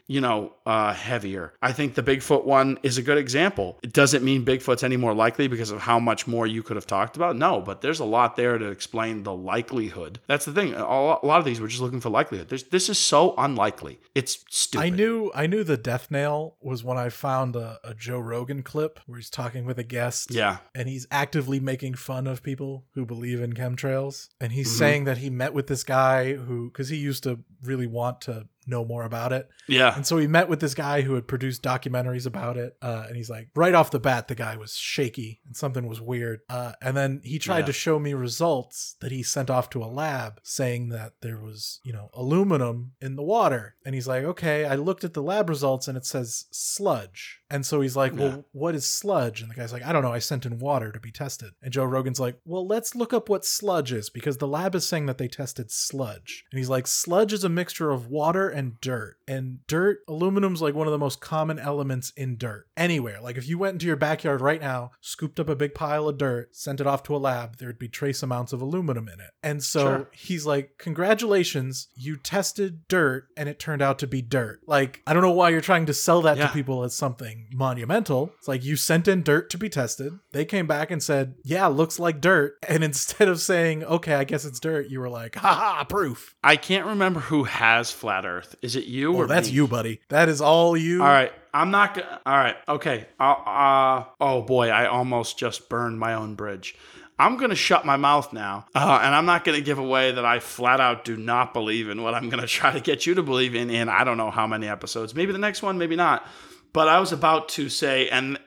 heavier. I think the Bigfoot one is a good example. It doesn't mean Bigfoot's any more likely because of how much more you could have talked about. No, but there's a lot there to explain the likelihood. That's the thing. A lot of these, we're just looking for likelihood. This is so unlikely. It's stupid. I knew the death nail was when I found a Joe Rogan clip where he's talking with a guest. Yeah. And he's actively making fun of people who believe in chemtrails. And he's saying that he met with this guy because he used to really want to know more about it. Yeah. And so he met with this guy who had produced documentaries about it. And he's like, right off the bat, the guy was shaky and something was weird. And then he tried to show me results that he sent off to a lab saying that there was, aluminum in the water. And he's like, okay, I looked at the lab results and it says sludge. And so he's like, well, what is sludge? And the guy's like, I don't know. I sent in water to be tested. And Joe Rogan's like, well, let's look up what sludge is, because the lab is saying that they tested sludge. And he's like, sludge is a mixture of water and dirt. And dirt, aluminum's like one of the most common elements in dirt anywhere. Like if you went into your backyard right now, scooped up a big pile of dirt, sent it off to a lab, there'd be trace amounts of aluminum in it. And so he's like, congratulations, you tested dirt and it turned out to be dirt. Like, I don't know why you're trying to sell that to people as something monumental. It's like, you sent in dirt to be tested. They came back and said, yeah, looks like dirt. And instead of saying, okay, I guess it's dirt, you were like, haha, proof. I can't remember who has flat earth. Is it you or that's me? You, buddy. That is all you. All right. I'm not going to. All right. Okay. Oh boy. I almost just burned my own bridge. I'm going to shut my mouth now, and I'm not going to give away that I flat out do not believe in what I'm going to try to get you to believe in I don't know how many episodes. Maybe the next one, maybe not. But I was about to say, and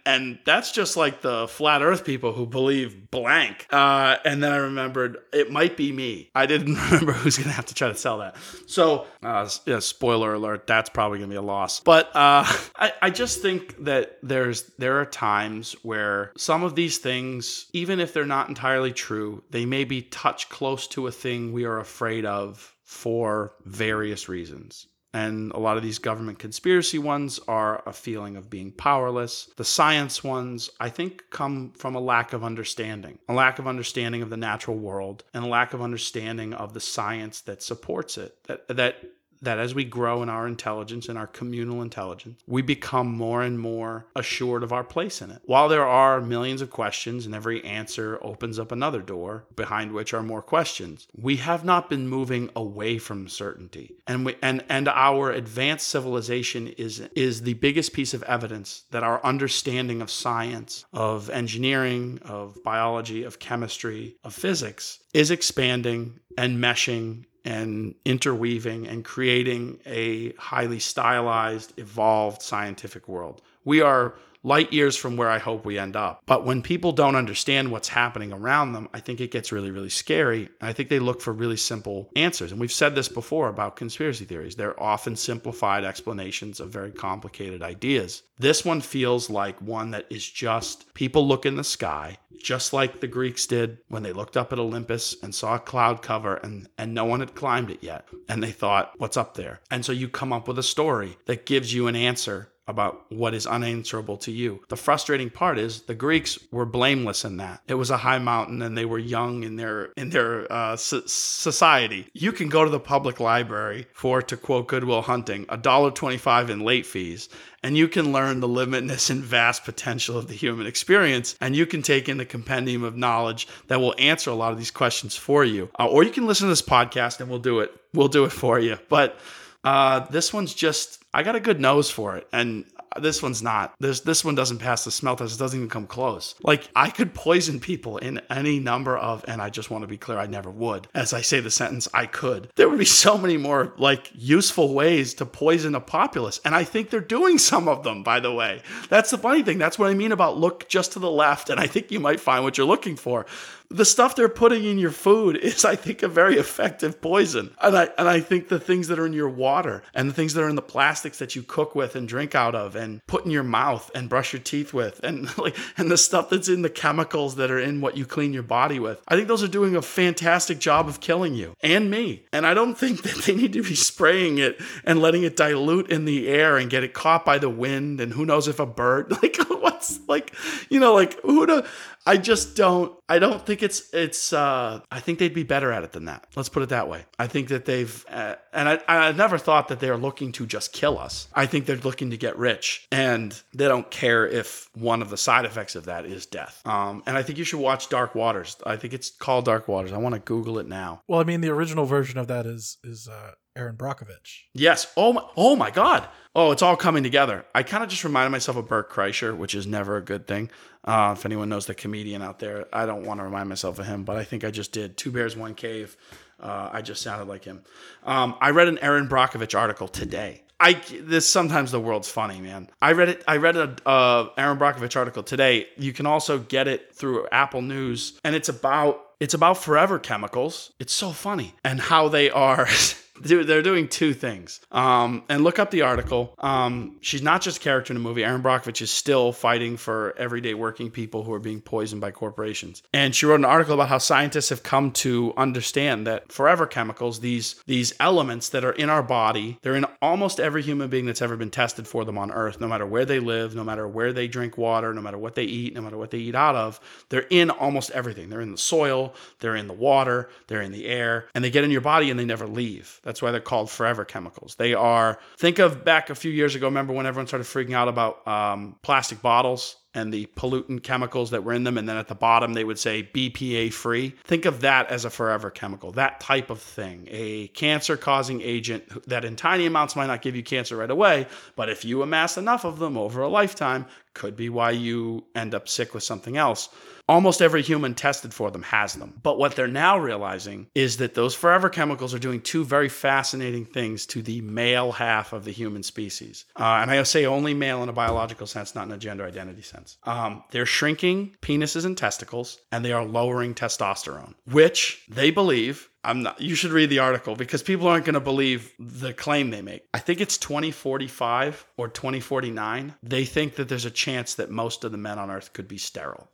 that's just like the flat earth people who believe blank. And then I remembered it might be me. I didn't remember who's going to have to try to sell that. So spoiler alert, that's probably going to be a loss. But I just think that there are times where some of these things, even if they're not entirely true, they may be touched close to a thing we are afraid of for various reasons. And a lot of these government conspiracy ones are a feeling of being powerless. The science ones, I think, come from a lack of understanding of the natural world, and a lack of understanding of the science that supports it. That as we grow in our intelligence, in our communal intelligence, we become more and more assured of our place in it. While there are millions of questions and every answer opens up another door behind which are more questions, we have not been moving away from certainty. And our advanced civilization is the biggest piece of evidence that our understanding of science, of engineering, of biology, of chemistry, of physics is expanding and meshing and interweaving and creating a highly stylized, evolved scientific world. We are light years from where I hope we end up. But when people don't understand what's happening around them, I think it gets really, really scary. And I think they look for really simple answers. And we've said this before about conspiracy theories. They're often simplified explanations of very complicated ideas. This one feels like one that is just people look in the sky, just like the Greeks did when they looked up at Olympus and saw a cloud cover and no one had climbed it yet. And they thought, what's up there? And so you come up with a story that gives you an answer about what is unanswerable to you. The frustrating part is the Greeks were blameless in that. It was a high mountain and they were young in their society. You can go to the public library for, to quote Goodwill Hunting, $1.25 in late fees, and you can learn the limitless and vast potential of the human experience, and you can take in the compendium of knowledge that will answer a lot of these questions for you. Or you can listen to this podcast and we'll do it. We'll do it for you. But this one's just, I got a good nose for it. And this one's not. This one doesn't pass the smell test. It doesn't even come close. Like, I could poison people in any number of, and I just want to be clear, I never would. As I say the sentence, I could. There would be so many more, like, useful ways to poison a populace. And I think they're doing some of them, by the way. That's the funny thing. That's what I mean about look just to the left, and I think you might find what you're looking for. The stuff they're putting in your food is, I think, a very effective poison. And I think the things that are in your water and the things that are in the plastics that you cook with and drink out of and put in your mouth and brush your teeth with and the stuff that's in the chemicals that are in what you clean your body with. I think those are doing a fantastic job of killing you and me. And I don't think that they need to be spraying it and letting it dilute in the air and get it caught by the wind and who knows if a bird, like, what's, like, you know, like, who do... I don't think it's I think they'd be better at it than that. Let's put it that way. I think that they've, and I never thought that they're looking to just kill us. I think they're looking to get rich, and they don't care if one of the side effects of that is death. And I think you should watch Dark Waters. I think it's called Dark Waters. I want to Google it now. Well, I mean, the original version of that is Erin Brockovich. Yes. Oh my God. Oh, it's all coming together. I kind of just reminded myself of Bert Kreischer, which is never a good thing. If anyone knows the comedian out there, I don't want to remind myself of him, but I think I just did. Two Bears, One Cave. I just sounded like him. I read an Erin Brockovich article today. Sometimes the world's funny, man. I read an Erin Brockovich article today. You can also get it through Apple News, and it's about forever chemicals. It's so funny, and how they are. They're doing two things. And look up the article. She's not just a character in a movie. Erin Brockovich is still fighting for everyday working people who are being poisoned by corporations. And she wrote an article about how scientists have come to understand that forever chemicals, these elements that are in our body, they're in almost every human being that's ever been tested for them on Earth, no matter where they live, no matter where they drink water, no matter what they eat, no matter what they eat out of. They're in almost everything. They're in the soil, they're in the water, they're in the air, and they get in your body and they never leave. That's why they're called forever chemicals. They are, think of back a few years ago, remember when everyone started freaking out about plastic bottles and the pollutant chemicals that were in them, and then at the bottom they would say BPA free. Think of that as a forever chemical, that type of thing. A cancer-causing agent that in tiny amounts might not give you cancer right away, but if you amass enough of them over a lifetime, could be why you end up sick with something else. Almost every human tested for them has them. But what they're now realizing is that those forever chemicals are doing two very fascinating things to the male half of the human species. And I say only male in a biological sense, not in a gender identity sense. They're shrinking penises and testicles, and they are lowering testosterone, which they believe... you should read the article because people aren't going to believe the claim they make. I think it's 2045 or 2049. They think that there's a chance that most of the men on Earth could be sterile.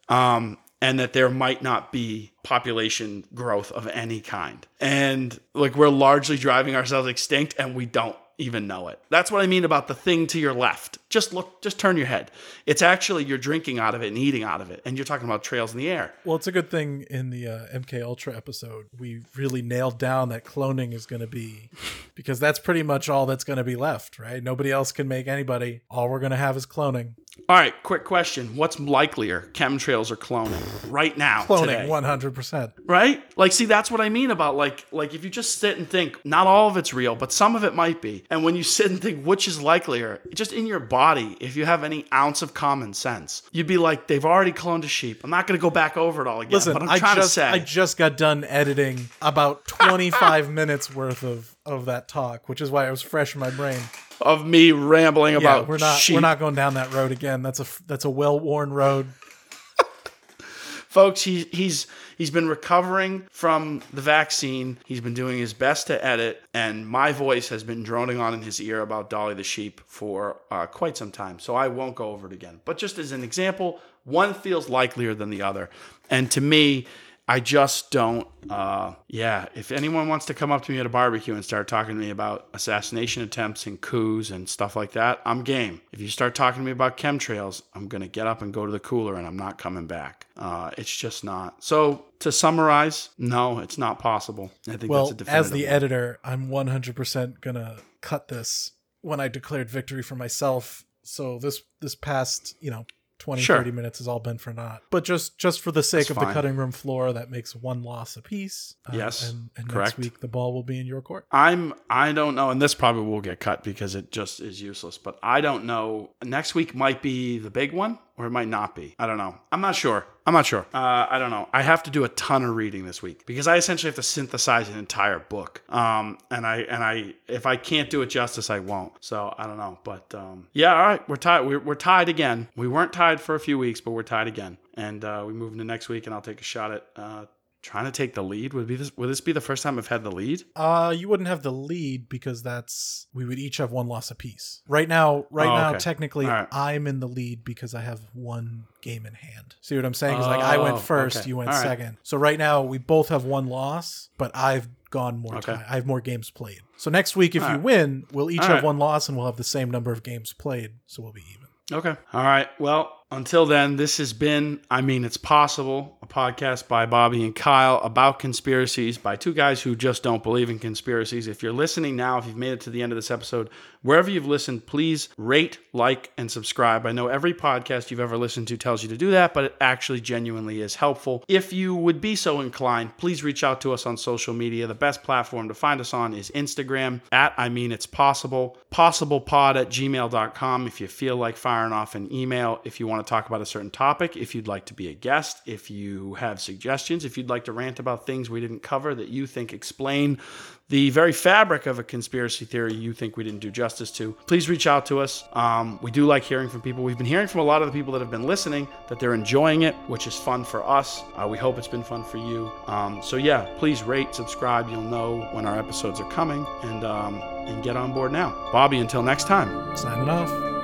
And that there might not be population growth of any kind. And like, we're largely driving ourselves extinct, and we don't. even know it. That's what I mean about the thing to your left. Just look, just turn your head. It's actually you're drinking out of it and eating out of it. And you're talking about trails in the air. Well, it's a good thing in the MK Ultra episode, we really nailed down that cloning is going to be, because that's pretty much all that's going to be left, right? Nobody else can make anybody. All we're going to have is cloning. All right, quick question. What's likelier, chemtrails or cloning right now? Cloning, today? 100%. Right? Like, see, that's what I mean about like if you just sit and think, not all of it's real, but some of it might be. And when you sit and think which is likelier, just in your body, if you have any ounce of common sense, you'd be like, they've already cloned a sheep. I'm not going to go back over it all again. Listen, but I'm trying to say. I just got done editing about 25 minutes worth of that talk, which is why it was fresh in my brain. Of me rambling about sheep. We're not going down that road again. That's a well-worn road. Folks, he's been recovering from the vaccine. He's been doing his best to edit, and my voice has been droning on in his ear about Dolly the sheep for quite some time, so I won't go over it again. But just as an example, one feels likelier than the other, and to me, I just don't, if anyone wants to come up to me at a barbecue and start talking to me about assassination attempts and coups and stuff like that, I'm game. If you start talking to me about chemtrails, I'm going to get up and go to the cooler and I'm not coming back. It's just not. So to summarize, no, it's not possible. I think that's a definitive. Well, as the editor, I'm 100% going to cut this when I declared victory for myself. So this past, 20, sure. 30 minutes has all been for naught. But just for the sake That's of fine. The cutting room floor, that makes one loss apiece. Yes, and correct. Next week, the ball will be in your court. I don't know, and this probably will get cut because it just is useless. But I don't know. Next week might be the big one. Or it might not be. I don't know. I'm not sure. I don't know. I have to do a ton of reading this week because I essentially have to synthesize an entire book. And I if I can't do it justice, I won't. So I don't know. But all right, we're tied. We're tied again. We weren't tied for a few weeks, but we're tied again. And we move into next week, and I'll take a shot at trying to take the lead. Would this be the first time I've had the lead? You wouldn't have the lead because we would each have one loss apiece. Right now, okay. Technically, right. I'm in the lead because I have one game in hand. See what I'm saying? Because I went first, okay. You went right. Second. So right now we both have one loss, but I've gone more okay. Time. I have more games played. So next week, if all you right. win, we'll each all have right. one loss and we'll have the same number of games played. So we'll be even. Okay. All right. Well, until then, this has been It's Possible, a podcast by Bobby and Kyle about conspiracies by two guys who just don't believe in conspiracies. If you're listening now, if you've made it to the end of this episode, wherever you've listened, please rate, like, and subscribe. I know every podcast you've ever listened to tells you to do that, but it actually genuinely is helpful. If you would be so inclined, please reach out to us on social media. The best platform to find us on is Instagram at It's Possible, possiblepod@gmail.com if you feel like firing off an email, if you want to talk about a certain topic, if you'd like to be a guest, if you have suggestions, if you'd like to rant about things we didn't cover that you think explain the very fabric of a conspiracy theory you think we didn't do justice to, please reach out to us. We do like hearing from people. We've been hearing from a lot of the people that have been listening that they're enjoying it, which is fun for us. We hope it's been fun for you. Please rate, subscribe. You'll know when our episodes are coming and get on board now. Bobby, until next time. Signing off.